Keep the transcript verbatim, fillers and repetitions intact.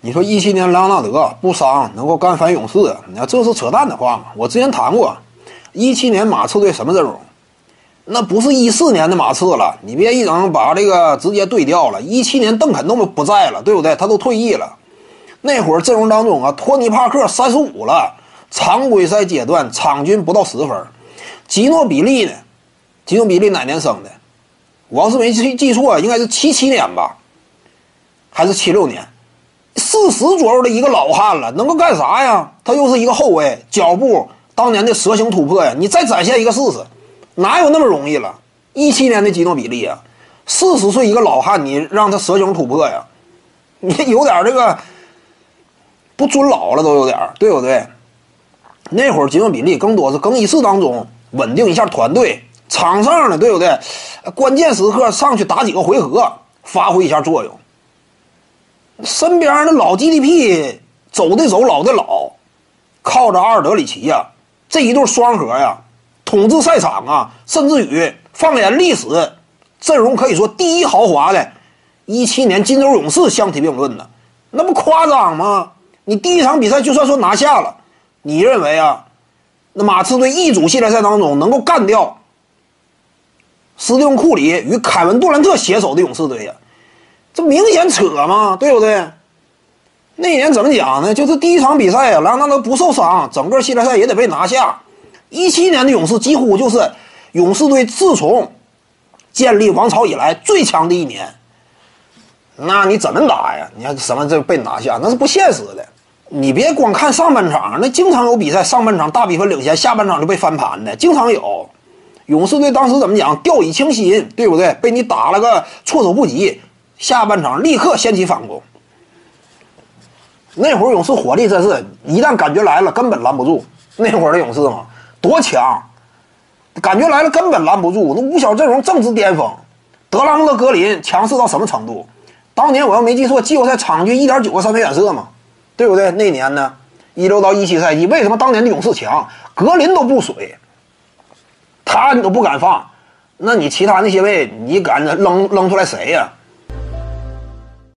你说一七年莱昂纳德不伤能够干翻勇士，你看这是扯淡的话嘛？我之前谈过，一七年马刺队什么阵容？那不是一四年的马刺了，你别一整把这个直接对调了。一七年邓肯都不在了，对不对？他都退役了。那会儿阵容当中啊，托尼·帕克三十五了，常规赛阶段场均不到十分。吉诺比利呢？吉诺比利哪年生的？我要是没记错，应该是七七年吧，还是七六年？四十左右的一个老汉了，能够干啥呀？他又是一个后卫，脚步当年的蛇形突破呀，你再展现一个试试，哪有那么容易了？一七年的吉诺比利啊，四十岁一个老汉，你让他蛇形突破呀，你有点这个不尊老了都有点，对不对？那会儿吉诺比利更多是更衣室当中稳定一下团队，场上呢，对不对？关键时刻上去打几个回合，发挥一下作用。身边的老 G D P 走的走老的老，靠着阿尔德里奇呀、啊，这一对双核呀、啊，统治赛场啊，甚至于放眼历史，阵容可以说第一豪华的一七年金州勇士相提并论呢，那不夸张吗？你第一场比赛就算说拿下了，你认为啊，那马刺队一组系列赛当中能够干掉斯蒂芬库里与凯文杜兰特携手的勇士队呀、啊？这明显扯嘛，对不对？那年怎么讲呢？就是第一场比赛啊，莱昂纳德不受伤，整个系列赛也得被拿下。一七年的勇士几乎就是勇士队自从建立王朝以来最强的一年。那你怎么打呀？你看什么这被拿下，那是不现实的。你别光看上半场，那经常有比赛上半场大比分领先，下半场就被翻盘的，经常有。勇士队当时怎么讲？掉以轻心，对不对？被你打了个措手不及。下半场立刻掀起反攻，那会儿勇士火力真是一旦感觉来了根本拦不住。那会儿的勇士嘛，多强，感觉来了根本拦不住。那五小阵容正值巅峰，德朗勒格林强势到什么程度？当年我要没记错，季后赛场均 一点九 个三分远射嘛，对不对？那年呢，一六到一七赛季，为什么当年的勇士强？格林都不水，他你都不敢放，那你其他那些位你敢扔扔出来谁呀、啊？